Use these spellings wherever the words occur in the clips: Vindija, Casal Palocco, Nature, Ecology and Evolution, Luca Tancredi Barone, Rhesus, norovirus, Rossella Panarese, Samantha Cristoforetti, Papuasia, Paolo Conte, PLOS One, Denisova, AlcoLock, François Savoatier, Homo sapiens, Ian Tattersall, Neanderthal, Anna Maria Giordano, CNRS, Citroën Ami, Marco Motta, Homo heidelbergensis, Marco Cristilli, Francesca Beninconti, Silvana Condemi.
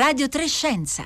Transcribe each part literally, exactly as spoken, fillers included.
Radio tre Scienza.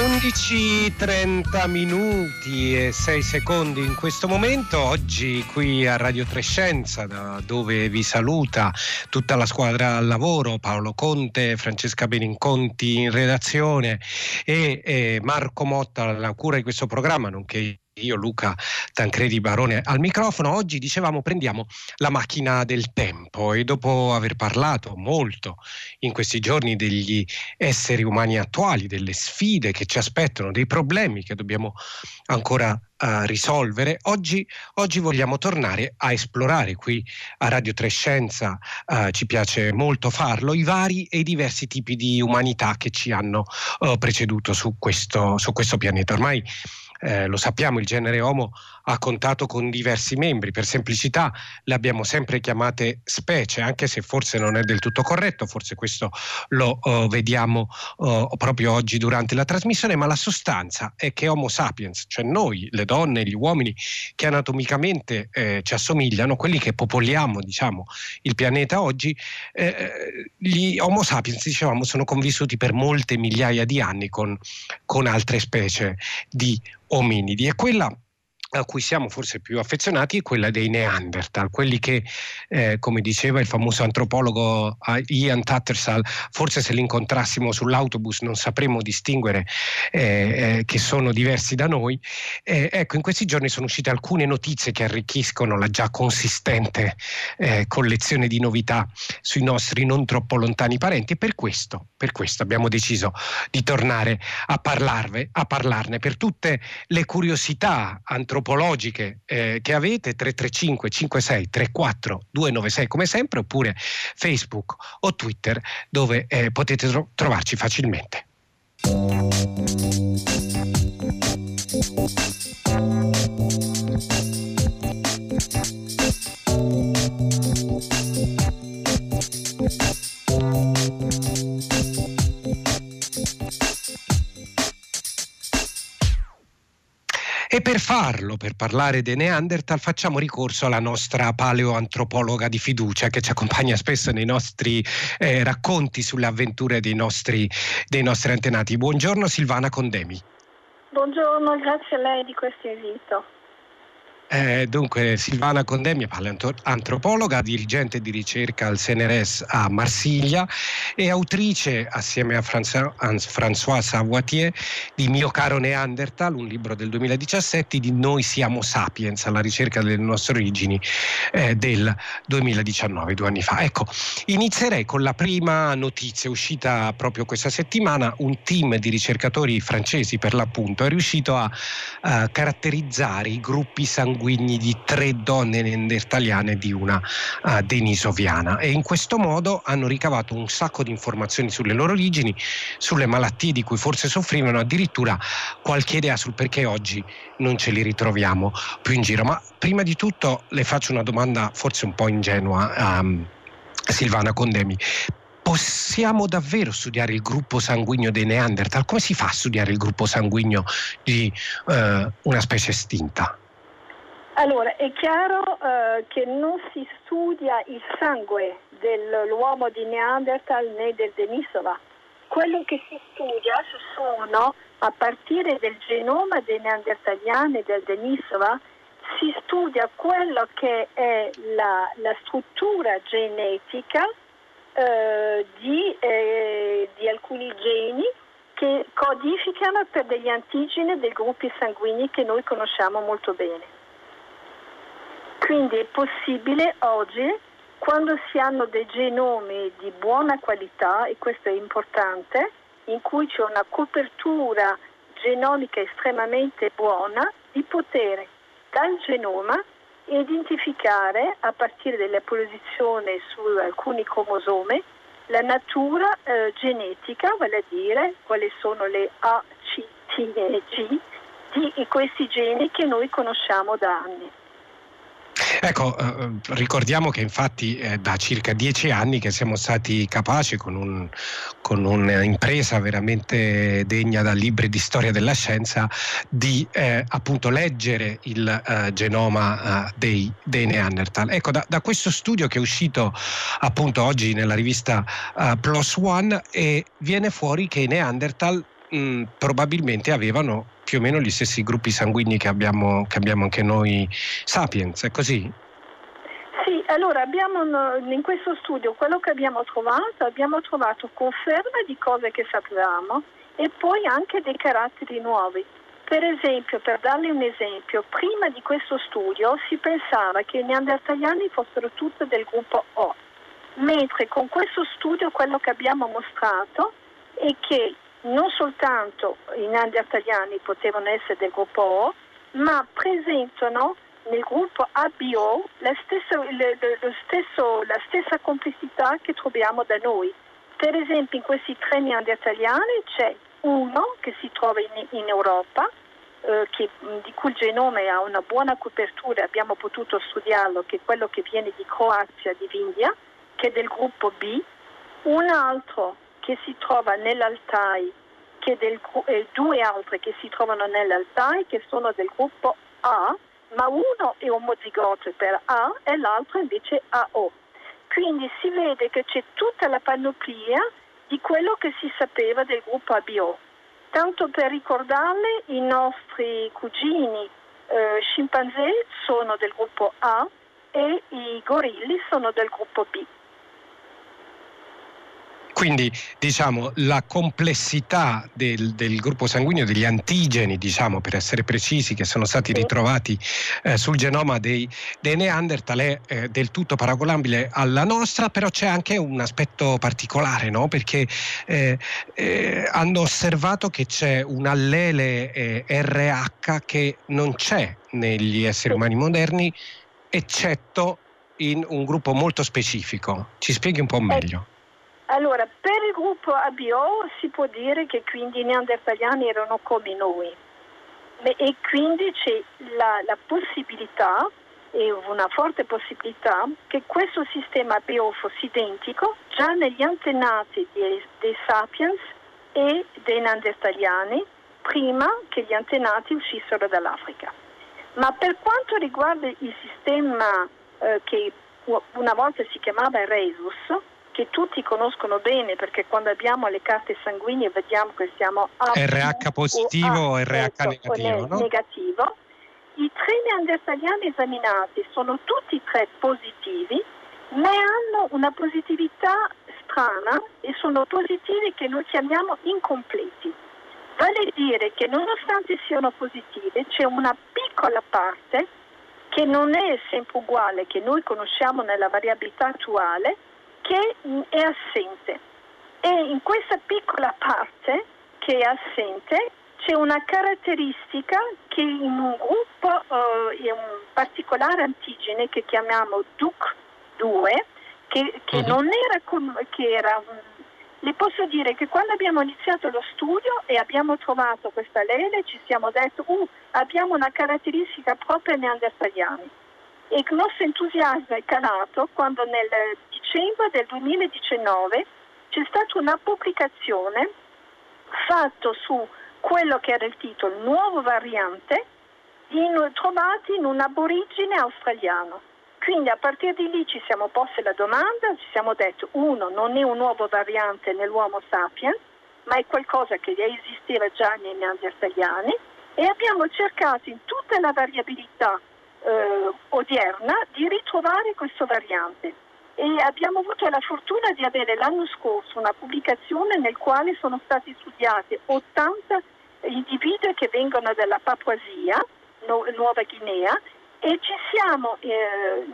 undici e trenta minuti e sei secondi in questo momento. Oggi qui a Radio tre Scienza, da dove vi saluta tutta la squadra al lavoro, Paolo Conte, Francesca Beninconti in redazione e, e Marco Motta alla cura di questo programma, nonché io, Luca Tancredi Barone, al microfono. Oggi, dicevamo, prendiamo la macchina del tempo e dopo aver parlato molto in questi giorni degli esseri umani attuali, delle sfide che ci aspettano, dei problemi che dobbiamo ancora a risolvere, oggi, oggi vogliamo tornare a esplorare qui a Radio tre Scienza, eh, ci piace molto farlo, i vari e diversi tipi di umanità che ci hanno eh, preceduto su questo, su questo pianeta. Ormai eh, lo sappiamo, il genere Homo ha contato con diversi membri, per semplicità le abbiamo sempre chiamate specie, anche se forse non è del tutto corretto, forse questo lo eh, vediamo eh, proprio oggi durante la trasmissione, ma la sostanza è che Homo sapiens, cioè noi, le donne, gli uomini che anatomicamente eh, ci assomigliano, quelli che popoliamo, diciamo, il pianeta oggi, eh, gli Homo sapiens, dicevamo, sono convissuti per molte migliaia di anni con, con altre specie di ominidi, e quella a cui siamo forse più affezionati è quella dei Neanderthal, quelli che, eh, come diceva il famoso antropologo Ian Tattersall, forse se li incontrassimo sull'autobus non sapremmo distinguere eh, eh, che sono diversi da noi. Eh, ecco, in questi giorni sono uscite alcune notizie che arricchiscono la già consistente eh, collezione di novità sui nostri non troppo lontani parenti, e per questo, per questo abbiamo deciso di tornare a parlarve, a parlarne, per tutte le curiosità antropologiche Antropologiche eh, che avete. Tre tre cinque cinque sei tre quattro due nove sei come sempre, oppure Facebook o Twitter, dove eh, potete tro- trovarci facilmente. E per farlo, per parlare dei Neanderthal, facciamo ricorso alla nostra paleoantropologa di fiducia che ci accompagna spesso nei nostri eh, racconti sulle avventure dei nostri, dei nostri antenati. Buongiorno Silvana Condemi. Buongiorno, grazie a lei di questo invito. Eh, dunque, Silvana Condemi è paleoantropologa, dirigente di ricerca al C N R S a Marsiglia e autrice, assieme a François Savoatier, di Mio caro Neanderthal, un libro del duemiladiciassette, di Noi siamo sapiens, alla ricerca delle nostre origini, eh, del duemiladiciannove, due anni fa. Ecco, inizierei con la prima notizia uscita proprio questa settimana. Un team di ricercatori francesi, per l'appunto, è riuscito a eh, caratterizzare i gruppi sanguigni di tre donne neandertaliane e di una uh, denisoviana, e in questo modo hanno ricavato un sacco di informazioni sulle loro origini, sulle malattie di cui forse soffrivano, addirittura qualche idea sul perché oggi non ce li ritroviamo più in giro. Ma prima di tutto le faccio una domanda forse un po' ingenua, um, Silvana Condemi: possiamo davvero studiare il gruppo sanguigno dei Neanderthal? Come si fa a studiare il gruppo sanguigno di uh, una specie estinta? Allora, è chiaro eh, che non si studia il sangue dell'uomo di Neanderthal né del Denisova. Quello che si studia sono, a partire del genoma dei neandertaliani e del Denisova, si studia quello che è la, la struttura genetica eh, di, eh, di alcuni geni che codificano per degli antigeni dei gruppi sanguigni che noi conosciamo molto bene. Quindi è possibile oggi, quando si hanno dei genomi di buona qualità, e questo è importante, in cui c'è una copertura genomica estremamente buona, di poter dal genoma identificare, a partire della posizione su alcuni cromosomi, la natura eh, genetica, vale a dire quali sono le A, C, T e G di questi geni che noi conosciamo da anni. Ecco, eh, ricordiamo che infatti è da circa dieci anni che siamo stati capaci, con un, con un'impresa veramente degna da libri di storia della scienza, di eh, appunto leggere il eh, genoma eh, dei, dei Neanderthal. Ecco, da, da questo studio che è uscito appunto oggi nella rivista eh, PLOS One, e viene fuori che i Neanderthal mh, probabilmente avevano più o meno gli stessi gruppi sanguigni che abbiamo, che abbiamo anche noi Sapiens, è così? Sì, allora abbiamo in questo studio quello che abbiamo trovato, abbiamo trovato conferme di cose che sapevamo e poi anche dei caratteri nuovi. Per esempio, per darle un esempio, prima di questo studio si pensava che i neandertaliani fossero tutti del gruppo O, mentre con questo studio quello che abbiamo mostrato è che non soltanto i neandertaliani potevano essere del gruppo O, ma presentano nel gruppo A B O la stessa, lo stesso, la stessa complessità che troviamo da noi. Per esempio, in questi tre neandertaliani c'è uno che si trova in, in Europa, eh, che, di cui il genome ha una buona copertura, abbiamo potuto studiarlo, che è quello che viene di Croazia, di Vindija, che è del gruppo B. Un altro che si trova nell'Altai, che del, eh, due altre che si trovano nell'Altai, che sono del gruppo A, ma uno è omozigote per A e l'altro invece A O. Quindi si vede che c'è tutta la panoplia di quello che si sapeva del gruppo A B O. Tanto per ricordarle, i nostri cugini eh, scimpanzé sono del gruppo A e i gorilli sono del gruppo B. Quindi, diciamo, la complessità del, del gruppo sanguigno, degli antigeni, diciamo, per essere precisi, che sono stati ritrovati eh, sul genoma dei, dei Neanderthal è eh, del tutto paragonabile alla nostra, però c'è anche un aspetto particolare, no? Perché eh, eh, hanno osservato che c'è un allele eh, R H che non c'è negli esseri umani moderni, eccetto in un gruppo molto specifico. Ci spieghi un po' meglio? Allora, per il gruppo A B O si può dire che quindi i neandertaliani erano come noi, e quindi c'è la, la possibilità, e una forte possibilità, che questo sistema A B O fosse identico già negli antenati dei, dei Sapiens e dei neandertaliani, prima che gli antenati uscissero dall'Africa. Ma per quanto riguarda il sistema eh, che una volta si chiamava Rhesus, che tutti conoscono bene, perché quando abbiamo le carte sanguigne vediamo che siamo A R H positivo o A, R H negativo, no? negativo. I tre neandertaliani esaminati sono tutti e tre positivi, ma hanno una positività strana e sono positivi che noi chiamiamo incompleti. Vale dire che nonostante siano positivi c'è una piccola parte che non è sempre uguale, che noi conosciamo nella variabilità attuale, che è assente, e in questa piccola parte che è assente c'è una caratteristica che in un gruppo, eh, in un particolare antigene che chiamiamo D U C due, che, che mm-hmm. non era, con, che era, le posso dire che quando abbiamo iniziato lo studio e abbiamo trovato questa allele ci siamo detto, uh, abbiamo una caratteristica propria neandertaliana, e il nostro entusiasmo è calato quando nel dicembre del duemiladiciannove c'è stata una pubblicazione fatta su quello che era il titolo Nuovo Variante in, trovati in un aborigine australiano. Quindi a partire di lì ci siamo posti la domanda, ci siamo detto, uno, non è un nuovo variante nell'Homo sapiens, ma è qualcosa che esisteva già nei neandertaliani, e abbiamo cercato in tutta la variabilità eh, odierna di ritrovare questo variante. E abbiamo avuto la fortuna di avere l'anno scorso una pubblicazione nel quale sono stati studiati ottanta individui che vengono dalla Papuasia, Nuova Guinea, e ci siamo eh,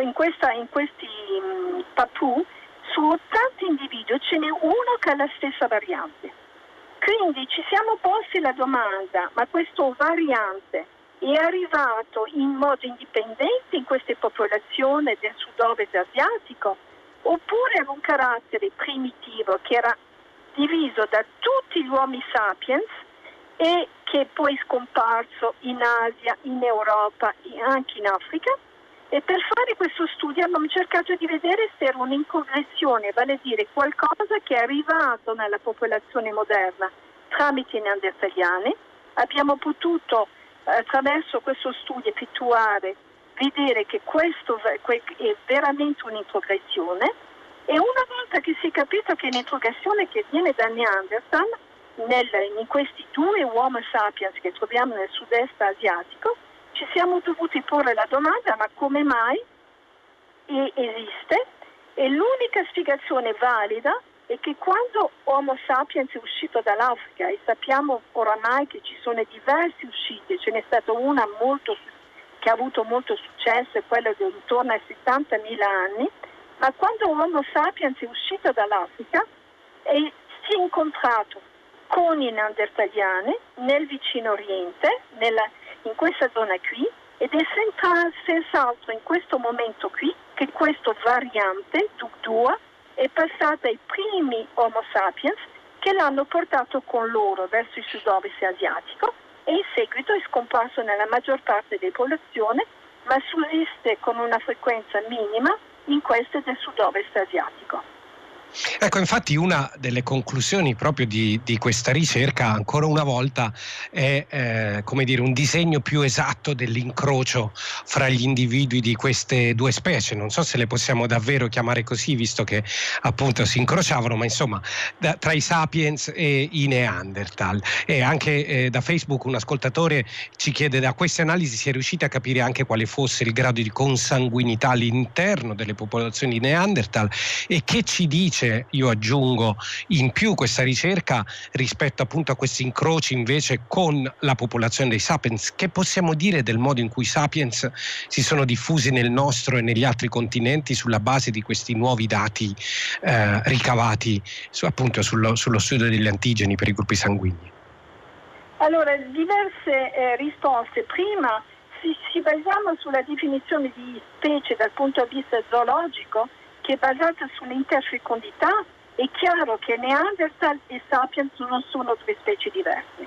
in, questa, in questi mh, Papu, su ottanta individui ce n'è uno che ha la stessa variante. Quindi ci siamo posti la domanda, ma questo variante è arrivato in modo indipendente in queste popolazioni del sud-ovest asiatico, oppure aveva un carattere primitivo che era diviso da tutti gli uomini sapiens e che poi è scomparso in Asia, in Europa e anche in Africa, E per fare questo studio abbiamo cercato di vedere se era un'incorrezione, vale a dire qualcosa che è arrivato nella popolazione moderna tramite i neandertaliani. Abbiamo potuto, attraverso questo studio effettuare, vedere che questo è veramente un'introgressione, e una volta che si è capito che è un'introgressione che viene da Neanderthal, nel, in questi due Homo sapiens che troviamo nel sud-est asiatico, ci siamo dovuti porre la domanda: ma come mai esiste? E l'unica spiegazione valida è che quando Homo sapiens è uscito dall'Africa, e sappiamo oramai che ci sono diverse uscite, ce n'è stata una molto che ha avuto molto successo, è quella di intorno ai settantamila anni, ma quando Homo sapiens è uscito dall'Africa e si è incontrato con i neandertaliani nel vicino oriente, nella, in questa zona qui, ed è senz'altro in questo momento qui che questo variante Dugdua è passata ai primi Homo sapiens che l'hanno portato con loro verso il sud-ovest asiatico, e in seguito è scomparso nella maggior parte della popolazione, ma sussiste con una frequenza minima in queste del sud-ovest asiatico. Ecco, infatti una delle conclusioni proprio di, di questa ricerca, ancora una volta, è eh, come dire, un disegno più esatto dell'incrocio fra gli individui di queste due specie. Non so se le possiamo davvero chiamare così, visto che appunto si incrociavano, ma insomma da, tra i Sapiens e i Neanderthal. E anche eh, da Facebook un ascoltatore ci chiede: da queste analisi si è riusciti a capire anche quale fosse il grado di consanguinità all'interno delle popolazioni di Neanderthal, e che ci dice, io aggiungo, in più questa ricerca rispetto appunto a questi incroci invece con la popolazione dei Sapiens? Che possiamo dire del modo in cui i Sapiens si sono diffusi nel nostro e negli altri continenti sulla base di questi nuovi dati eh, ricavati su, appunto sullo, sullo studio degli antigeni per i gruppi sanguigni? Allora, diverse eh, risposte. Prima si, si basiamo sulla definizione di specie dal punto di vista zoologico, che è basata sull'interfecondità. È chiaro che Neanderthal e Sapiens non sono due specie diverse.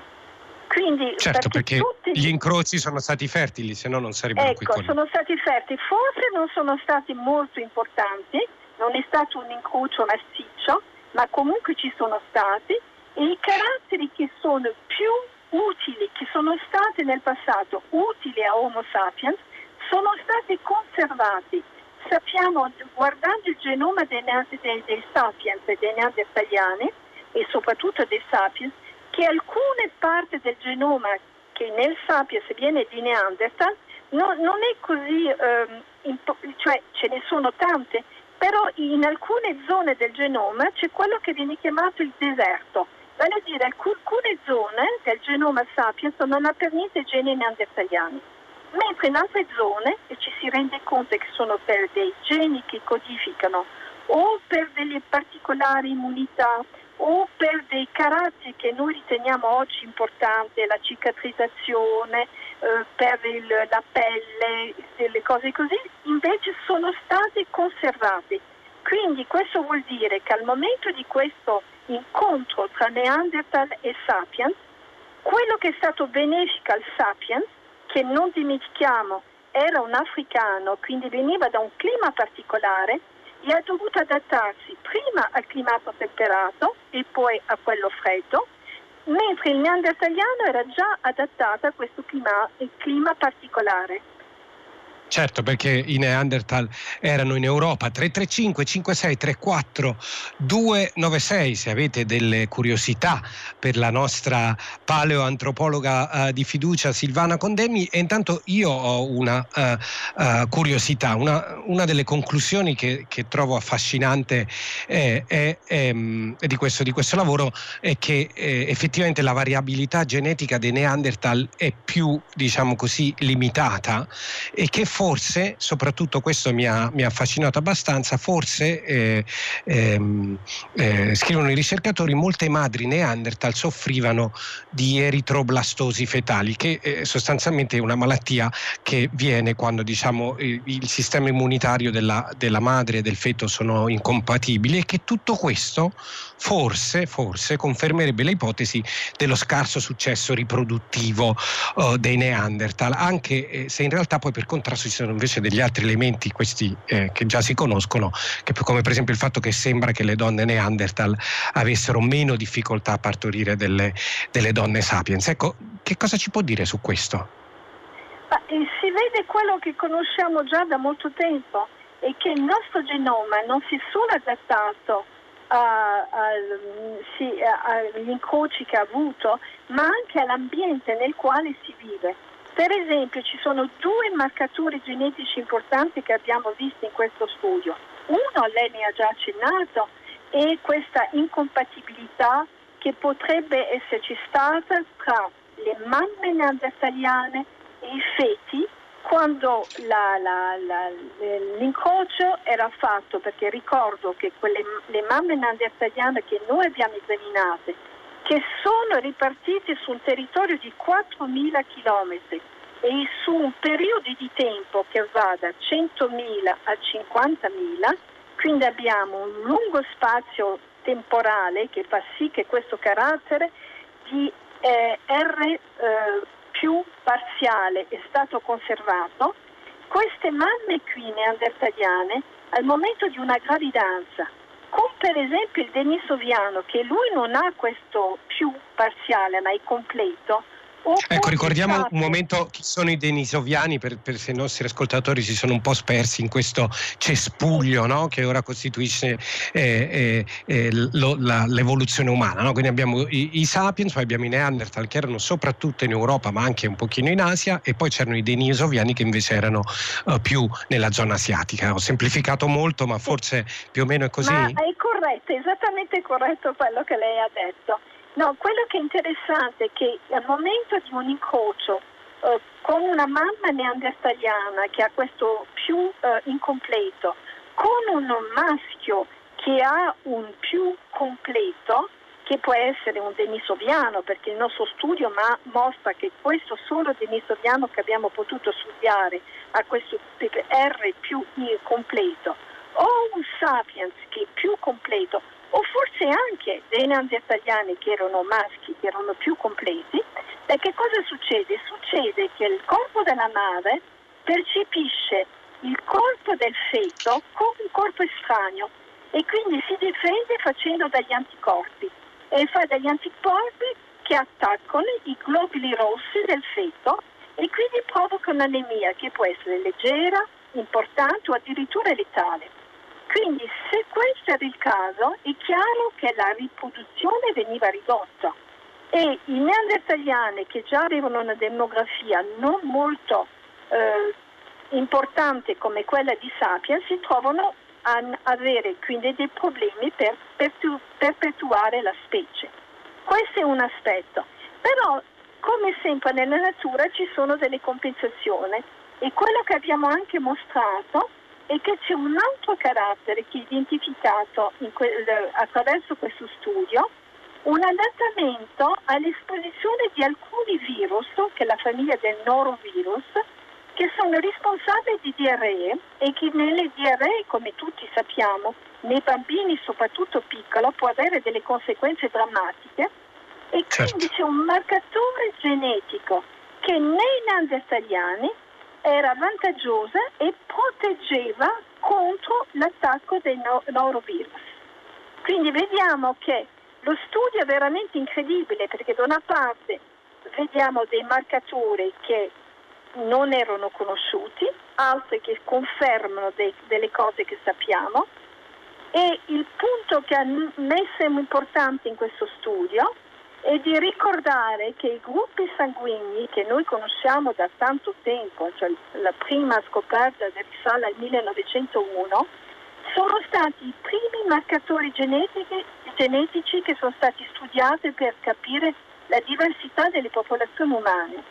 Quindi, certo, perché, perché tutti... gli incroci sono stati fertili, se no non sarebbero ecco, qui con... sono stati fertili, forse non sono stati molto importanti, non è stato un incrocio massiccio, ma comunque ci sono stati, e i caratteri che sono più utili, che sono stati nel passato utili a Homo Sapiens, sono stati conservati. Sappiamo, guardando il genoma dei, dei, dei Sapiens e dei neandertaliani, e soprattutto dei Sapiens, che alcune parti del genoma che nel Sapiens viene di Neanderthal no, non è così, ehm, impo- cioè ce ne sono tante, però in alcune zone del genoma c'è quello che viene chiamato il deserto, vale a dire alcune zone del genoma Sapiens non ha per niente geni neandertaliani, mentre in altre zone, e ci si rende conto che sono per dei geni che codificano, o per delle particolari immunità, o per dei caratteri che noi riteniamo oggi importanti, la cicatrizzazione, eh, per il, la pelle, delle cose così, invece sono stati conservati. Quindi questo vuol dire che al momento di questo incontro tra Neanderthal e Sapiens, quello che è stato benefico al Sapiens, che non dimentichiamo era un africano, quindi veniva da un clima particolare, e ha dovuto adattarsi prima al climato temperato e poi a quello freddo, mentre il neandertaliano era già adattato a questo clima, clima particolare. Certo, perché i Neanderthal erano in Europa. Tre tre cinque cinque sei tre quattro due nove sei se avete delle curiosità per la nostra paleoantropologa eh, di fiducia Silvana Condemi. E intanto io ho una eh, eh, curiosità, una, una delle conclusioni che, che trovo affascinante è, è, è, di, questo, di questo lavoro è che eh, effettivamente la variabilità genetica dei Neanderthal è più, diciamo così, limitata, e che forse, soprattutto questo mi ha, mi ha affascinato abbastanza, forse, eh, ehm, eh, scrivono i ricercatori, molte madri Neanderthal soffrivano di eritroblastosi fetali, che eh, sostanzialmente è una malattia che viene quando, diciamo, eh, il sistema immunitario della, della madre e del feto sono incompatibili, e che tutto questo forse, forse confermerebbe l'ipotesi dello scarso successo riproduttivo eh, dei Neanderthal, anche eh, se in realtà poi per contrasto ci sono invece degli altri elementi, questi eh, che già si conoscono, che, come per esempio il fatto che sembra che le donne Neanderthal avessero meno difficoltà a partorire delle, delle donne sapiens. Ecco, che cosa ci può dire su questo? Ma, eh, si vede quello che conosciamo già da molto tempo, e che il nostro genoma non si è solo adattato a, a, sì, a, agli incroci che ha avuto, ma anche all'ambiente nel quale si vive. Per esempio, ci sono due marcatori genetici importanti che abbiamo visto in questo studio. Uno, lei ne ha già accennato, è questa incompatibilità che potrebbe esserci stata tra le mamme neandertaliane e i feti, quando la, la, la, l'incrocio era fatto, perché ricordo che quelle, le mamme neandertaliane che noi abbiamo esaminate, che sono ripartite su un territorio di quattromila chilometri e su un periodo di tempo che va da centomila a cinquantamila, quindi abbiamo un lungo spazio temporale che fa sì che questo carattere di eh, R eh, più parziale è stato conservato. Queste mamme qui neandertaliane al momento di una gravidanza, come per esempio il denisoviano, che lui non ha questo più parziale ma è completo. Ecco, ricordiamo stato... un momento chi sono i denisoviani, per, per se i nostri ascoltatori si sono un po' spersi in questo cespuglio, no? Che ora costituisce eh, eh, lo, la, l'evoluzione umana, no? Quindi abbiamo i, i sapiens, poi abbiamo i Neanderthal, che erano soprattutto in Europa ma anche un pochino in Asia, e poi c'erano i denisoviani che invece erano eh, più nella zona asiatica. Ho semplificato molto, ma forse più o meno è così. Ma è corretto, è esattamente corretto quello che lei ha detto. No, quello che è interessante è che al momento di un incrocio eh, con una mamma neandertaliana che ha questo più eh, incompleto, con un maschio che ha un più completo, che può essere un denisoviano, perché il nostro studio ma- mostra che questo solo denisoviano che abbiamo potuto studiare ha questo R più I completo, o un sapiens che è più completo, o forse anche dei neandertaliani che erano maschi, che erano più completi. E che cosa succede? Succede che il corpo della madre percepisce il corpo del feto come un corpo estraneo e quindi si difende facendo degli anticorpi, e fa degli anticorpi che attaccano i globuli rossi del feto e quindi provoca un'anemia che può essere leggera, importante o addirittura letale. Quindi se questo era il caso, è chiaro che la riproduzione veniva ridotta, e i neandertaliani, che già avevano una demografia non molto eh, importante come quella di Sapiens, si trovano a avere quindi dei problemi per perpetuare la specie. Questo è un aspetto. Però, come sempre nella natura, ci sono delle compensazioni, e quello che abbiamo anche mostrato e che c'è un altro carattere che è identificato in quel, attraverso questo studio, un adattamento all'esposizione di alcuni virus, che è la famiglia del norovirus, che sono responsabili di diarree, e che nelle diarree, come tutti sappiamo, nei bambini soprattutto piccoli, può avere delle conseguenze drammatiche, e quindi certo. C'è un marcatore genetico che nei neandertaliani era vantaggiosa e proteggeva contro l'attacco del norovirus. Quindi vediamo che lo studio è veramente incredibile, perché da una parte vediamo dei marcatori che non erano conosciuti, altri che confermano dei, delle cose che sappiamo, e il punto che ha messo importante in questo studio e di ricordare che i gruppi sanguigni che noi conosciamo da tanto tempo, cioè la prima scoperta risale al millenovecentouno, sono stati i primi marcatori genetici, genetici che sono stati studiati per capire la diversità delle popolazioni umane.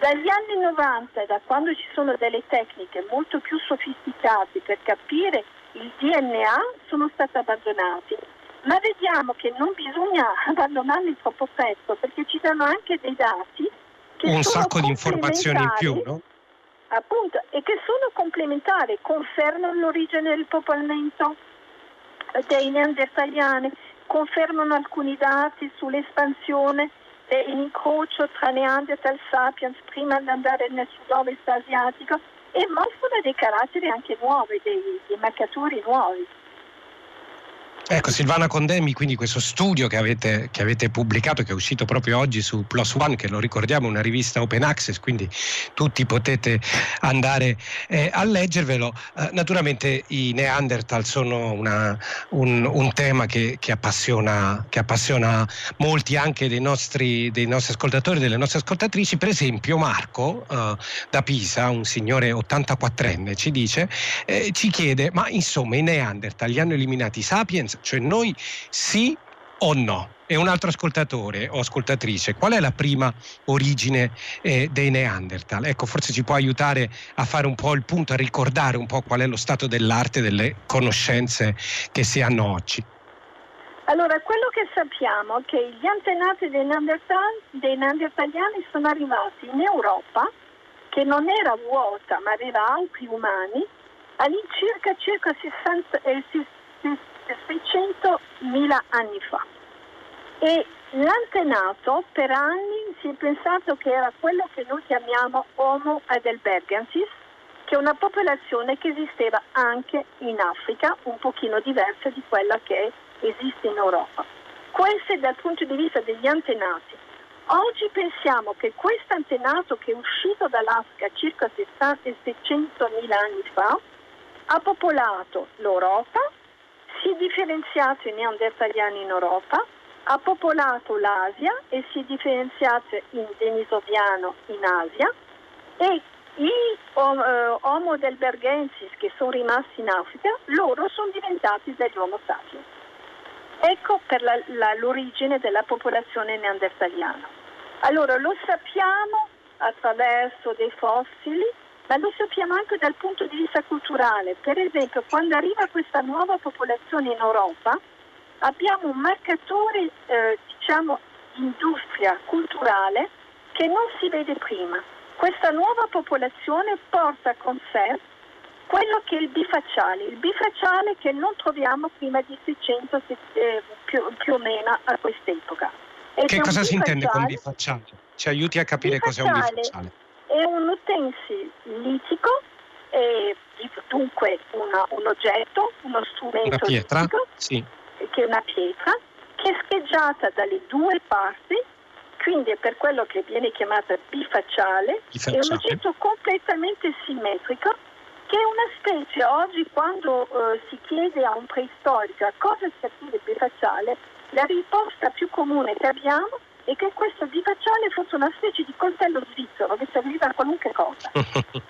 Dagli anni novanta, da quando ci sono delle tecniche molto più sofisticate per capire il D N A, sono stati abbandonati. Ma vediamo che non bisogna abbandonarli troppo presto, perché ci danno anche dei dati che un sono sacco di informazioni in più, no? Appunto, e che sono complementari, confermano l'origine del popolamento dei neandertaliani, confermano alcuni dati sull'espansione dell'incrocio tra Neanderthal e Sapiens prima di andare nel sud-ovest asiatico, e morfono dei caratteri anche nuovi, dei, dei marcatori nuovi. Ecco, Silvana Condemi, quindi questo studio che avete, che avete pubblicato, che è uscito proprio oggi su PLOS One, che lo ricordiamo è una rivista open access, quindi tutti potete andare eh, a leggervelo. Eh, naturalmente i Neanderthal sono una, un, un tema che, che, appassiona, che appassiona molti anche dei nostri, dei nostri ascoltatori, delle nostre ascoltatrici. Per esempio Marco eh, da Pisa, un signore ottantaquattrenne, ci dice, eh, ci chiede, ma insomma i Neanderthal li hanno eliminati i Sapiens? Cioè noi sì o no? E un altro ascoltatore o ascoltatrice, qual è la prima origine eh, dei Neanderthal? Ecco, forse ci può aiutare a fare un po' il punto, a ricordare un po' qual è lo stato dell'arte delle conoscenze che si hanno oggi. Allora, quello che sappiamo è che gli antenati dei Neanderthal, dei neanderthaliani sono arrivati in Europa, che non era vuota ma aveva altri umani, all'incirca circa sessantamila anni fa, e l'antenato per anni si è pensato che era quello che noi chiamiamo Homo heidelbergensis, che è una popolazione che esisteva anche in Africa, un pochino diversa di quella che esiste in Europa. Questo è dal punto di vista degli antenati. Oggi pensiamo che questo antenato, che è uscito dall'Africa circa sessantamila anni fa, ha popolato l'Europa, si è differenziato i neandertaliani in Europa, ha popolato l'Asia e si è differenziato in denisoviano in Asia, e i uh, Homo heidelbergensis che sono rimasti in Africa, loro sono diventati degli Homo sapiens. Ecco per la, la, l'origine della popolazione neandertaliana. Allora lo sappiamo attraverso dei fossili, ma lo sappiamo anche dal punto di vista culturale. Per esempio, quando arriva questa nuova popolazione in Europa, abbiamo un marcatore, eh, diciamo, industria culturale che non si vede prima. Questa nuova popolazione porta con sé quello che è il bifacciale, il bifacciale che non troviamo prima di seicento, eh, più, più o meno a quest'epoca. E che cosa si intende con bifacciale? Ci aiuti a capire cos'è un bifacciale. È un utensile litico, eh, dunque una, un oggetto, uno strumento, una pietra, litico, sì, che è una pietra, che è scheggiata dalle due parti, quindi è per quello che viene chiamata bifacciale, bifacciale. È un oggetto completamente simmetrico, che è una specie, oggi quando eh, si chiede a un preistorico a cosa sia il bifacciale, la risposta più comune che abbiamo e che questo bifacciale fosse una specie di coltello svizzero che serviva a qualunque cosa.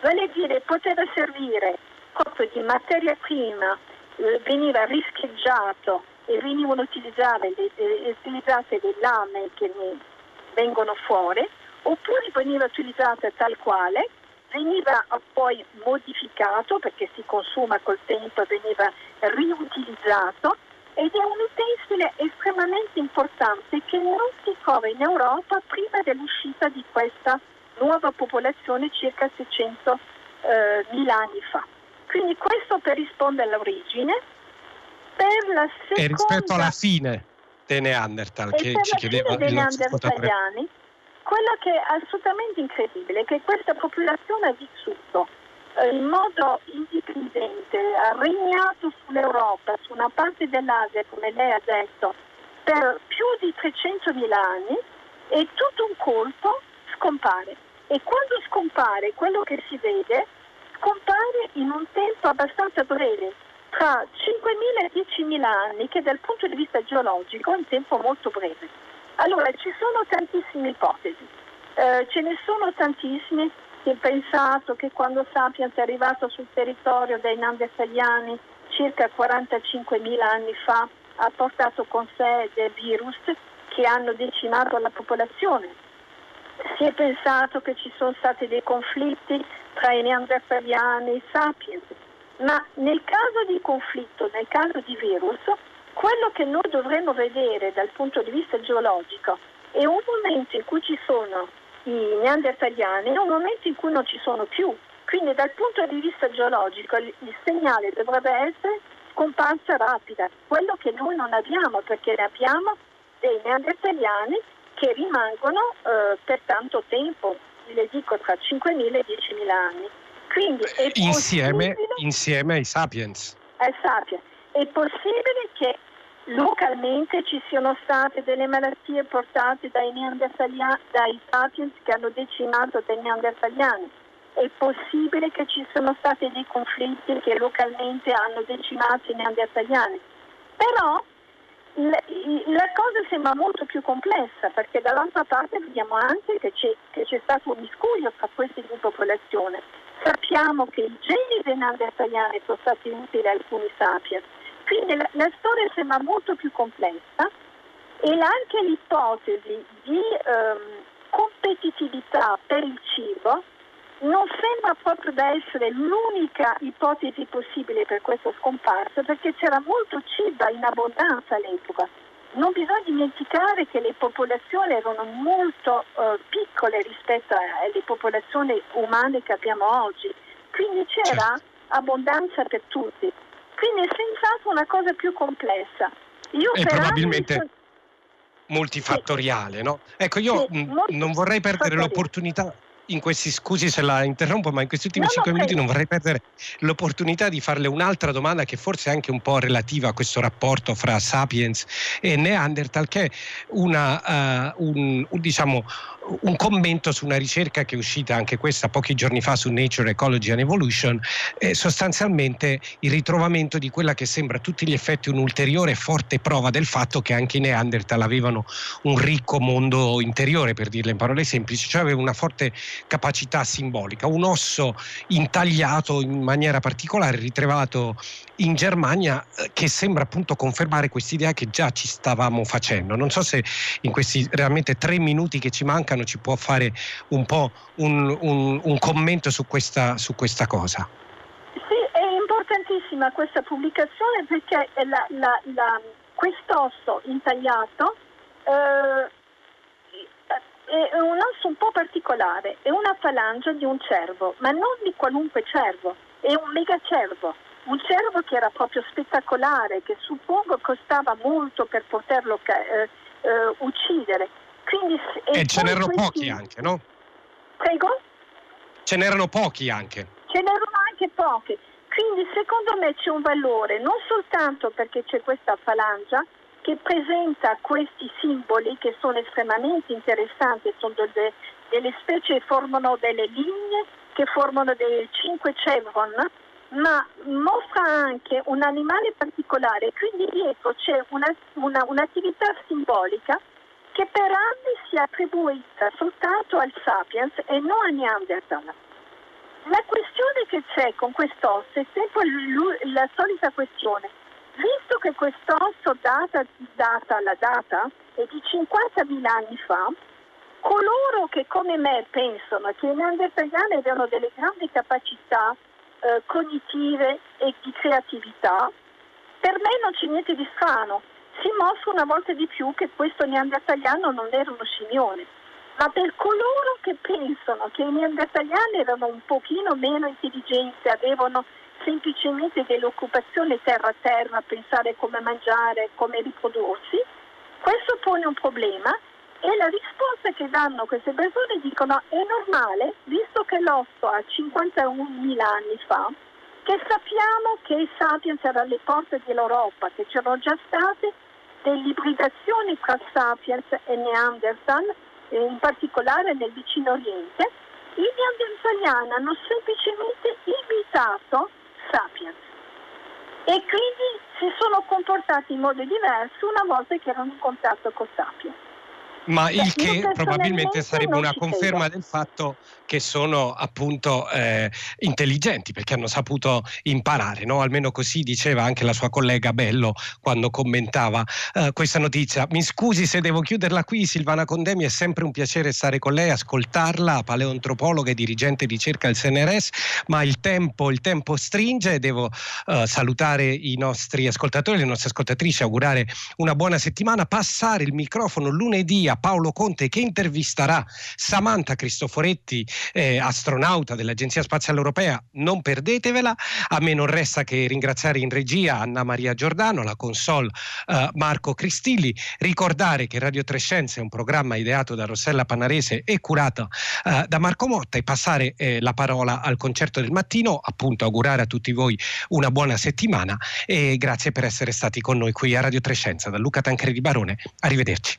Vale dire, poteva servire proprio di materia prima, eh, veniva rischeggiato e venivano utilizzate le, eh, utilizzate le lame che ne vengono fuori, oppure veniva utilizzata tal quale, veniva poi modificato perché si consuma col tempo, veniva riutilizzato. Ed è un utensile estremamente importante che non si trova in Europa prima dell'uscita di questa nuova popolazione circa seicentomila eh, anni fa. Quindi questo per rispondere all'origine. Per la seconda, e rispetto alla fine dei Neanderthal, che ci chiedeva dei neandertaliani, quello che è assolutamente incredibile è che questa popolazione ha vissuto in modo indipendente, ha regnato sull'Europa, su una parte dell'Asia, come lei ha detto, per più di trecentomila anni, e tutto un colpo scompare. E quando scompare, quello che si vede scompare in un tempo abbastanza breve, tra cinquemila e diecimila anni, che dal punto di vista geologico è un tempo molto breve. Allora ci sono tantissime ipotesi, eh, ce ne sono tantissime. Si è pensato che quando Sapiens è arrivato sul territorio dei neandertaliani circa quarantacinquemila anni fa, ha portato con sé dei virus che hanno decimato la popolazione. Si è pensato che ci sono stati dei conflitti tra i neandertaliani e i Sapiens, ma nel caso di conflitto, nel caso di virus, quello che noi dovremmo vedere dal punto di vista geologico è un momento in cui ci sono i neandertaliani è un momento in cui non ci sono più, quindi dal punto di vista geologico il segnale dovrebbe essere scomparsa rapida, quello che noi non abbiamo, perché ne abbiamo dei neandertaliani che rimangono eh, per tanto tempo, le dico tra cinquemila e diecimila anni. Quindi è insieme, insieme ai sapiens. Ai sapiens. È possibile che localmente ci siano state delle malattie portate dai neandertaliani, dai sapiens che hanno decimato dei neandertaliani. È possibile che ci sono stati dei conflitti che localmente hanno decimato i neandertaliani. Però la cosa sembra molto più complessa, perché dall'altra parte vediamo anche che c'è, che c'è stato un miscuglio fra queste due popolazioni. Sappiamo che i geni dei neandertaliani sono stati utili a alcuni sapiens, quindi la, la storia sembra molto più complessa, e anche l'ipotesi di ehm, competitività per il cibo non sembra proprio da essere l'unica ipotesi possibile per questo scomparso, perché c'era molto cibo in abbondanza all'epoca. Non bisogna dimenticare che le popolazioni erano molto eh, piccole rispetto alle popolazioni umane che abbiamo oggi, quindi c'era abbondanza per tutti. Quindi è senz'altro una cosa più complessa. Io e probabilmente... Anni... multifattoriale, sì. No? Ecco, io sì, m- non vorrei perdere l'opportunità... in questi, scusi se la interrompo, ma in questi ultimi cinque no, no, minuti non vorrei perdere l'opportunità di farle un'altra domanda che forse è anche un po' relativa a questo rapporto fra Sapiens e Neanderthal, che è una, uh, un, un, diciamo, un commento su una ricerca che è uscita anche questa pochi giorni fa su Nature, Ecology and Evolution, eh, sostanzialmente il ritrovamento di quella che sembra a tutti gli effetti un'ulteriore forte prova del fatto che anche i Neanderthal avevano un ricco mondo interiore, per dirla in parole semplici, cioè aveva una forte capacità simbolica. Un osso intagliato in maniera particolare ritrovato in Germania che sembra appunto confermare quest'idea che già ci stavamo facendo. Non so se in questi realmente tre minuti che ci mancano ci può fare un po' un, un, un commento su questa, su questa cosa. Sì, è importantissima questa pubblicazione, perché la, la, la, quest'osso intagliato eh, è un osso un po' particolare, è una falange di un cervo, ma non di qualunque cervo, è un megacervo, un cervo che era proprio spettacolare, che suppongo costava molto per poterlo eh, eh, uccidere. Quindi, e, e ce n'erano questi... pochi anche, no? Prego? Ce n'erano pochi anche. Ce n'erano anche pochi, quindi secondo me c'è un valore, non soltanto perché c'è questa falange, che presenta questi simboli che sono estremamente interessanti, sono delle, delle specie che formano delle linee, che formano dei cinque chevron, ma mostra anche un animale particolare, quindi dietro c'è una, una, un'attività simbolica che per anni si è attribuita soltanto al sapiens e non a Neanderthal. La questione che c'è con quest'osso è sempre la solita questione. Visto che quest'osso data, data la data è di cinquantamila anni fa, coloro che come me pensano che i neandertaliani avevano delle grandi capacità eh, cognitive e di creatività, per me non c'è niente di strano. Si mostra una volta di più che questo neandertaliano non era uno scimmione. Ma per coloro che pensano che i neandertaliani erano un pochino meno intelligenti, avevano semplicemente dell'occupazione terra a terra, pensare come mangiare, come riprodursi, questo pone un problema, e la risposta che danno queste persone dicono è normale, visto che l'osso ha cinquantunomila anni fa, che sappiamo che i sapiens erano alle porte dell'Europa, che c'erano già state delle ibridazioni tra sapiens e Neanderthal, in particolare nel vicino Oriente, i neandertaliani hanno semplicemente imitato sapiens e quindi si sono comportati in modo diverso una volta che erano in contatto con sapiens. Ma il che probabilmente sarebbe una conferma del fatto che sono appunto eh, intelligenti, perché hanno saputo imparare, no? Almeno così diceva anche la sua collega Bello quando commentava eh, questa notizia. Mi scusi se devo chiuderla qui, Silvana Condemi, è sempre un piacere stare con lei, ascoltarla, paleoantropologa e dirigente di ricerca del C N R S, ma il tempo, il tempo stringe e devo eh, salutare i nostri ascoltatori, le nostre ascoltatrici, augurare una buona settimana, passare il microfono lunedì a Paolo Conte, che intervisterà Samantha Cristoforetti, eh, astronauta dell'Agenzia Spaziale Europea. Non perdetevela. A me non resta che ringraziare in regia Anna Maria Giordano, la console eh, Marco Cristilli, ricordare che Radio tre Scienze è un programma ideato da Rossella Panarese e curato eh, da Marco Motta, e passare eh, la parola al concerto del mattino, appunto augurare a tutti voi una buona settimana e grazie per essere stati con noi qui a Radio tre Scienze. Da Luca Tancredi Barone, arrivederci.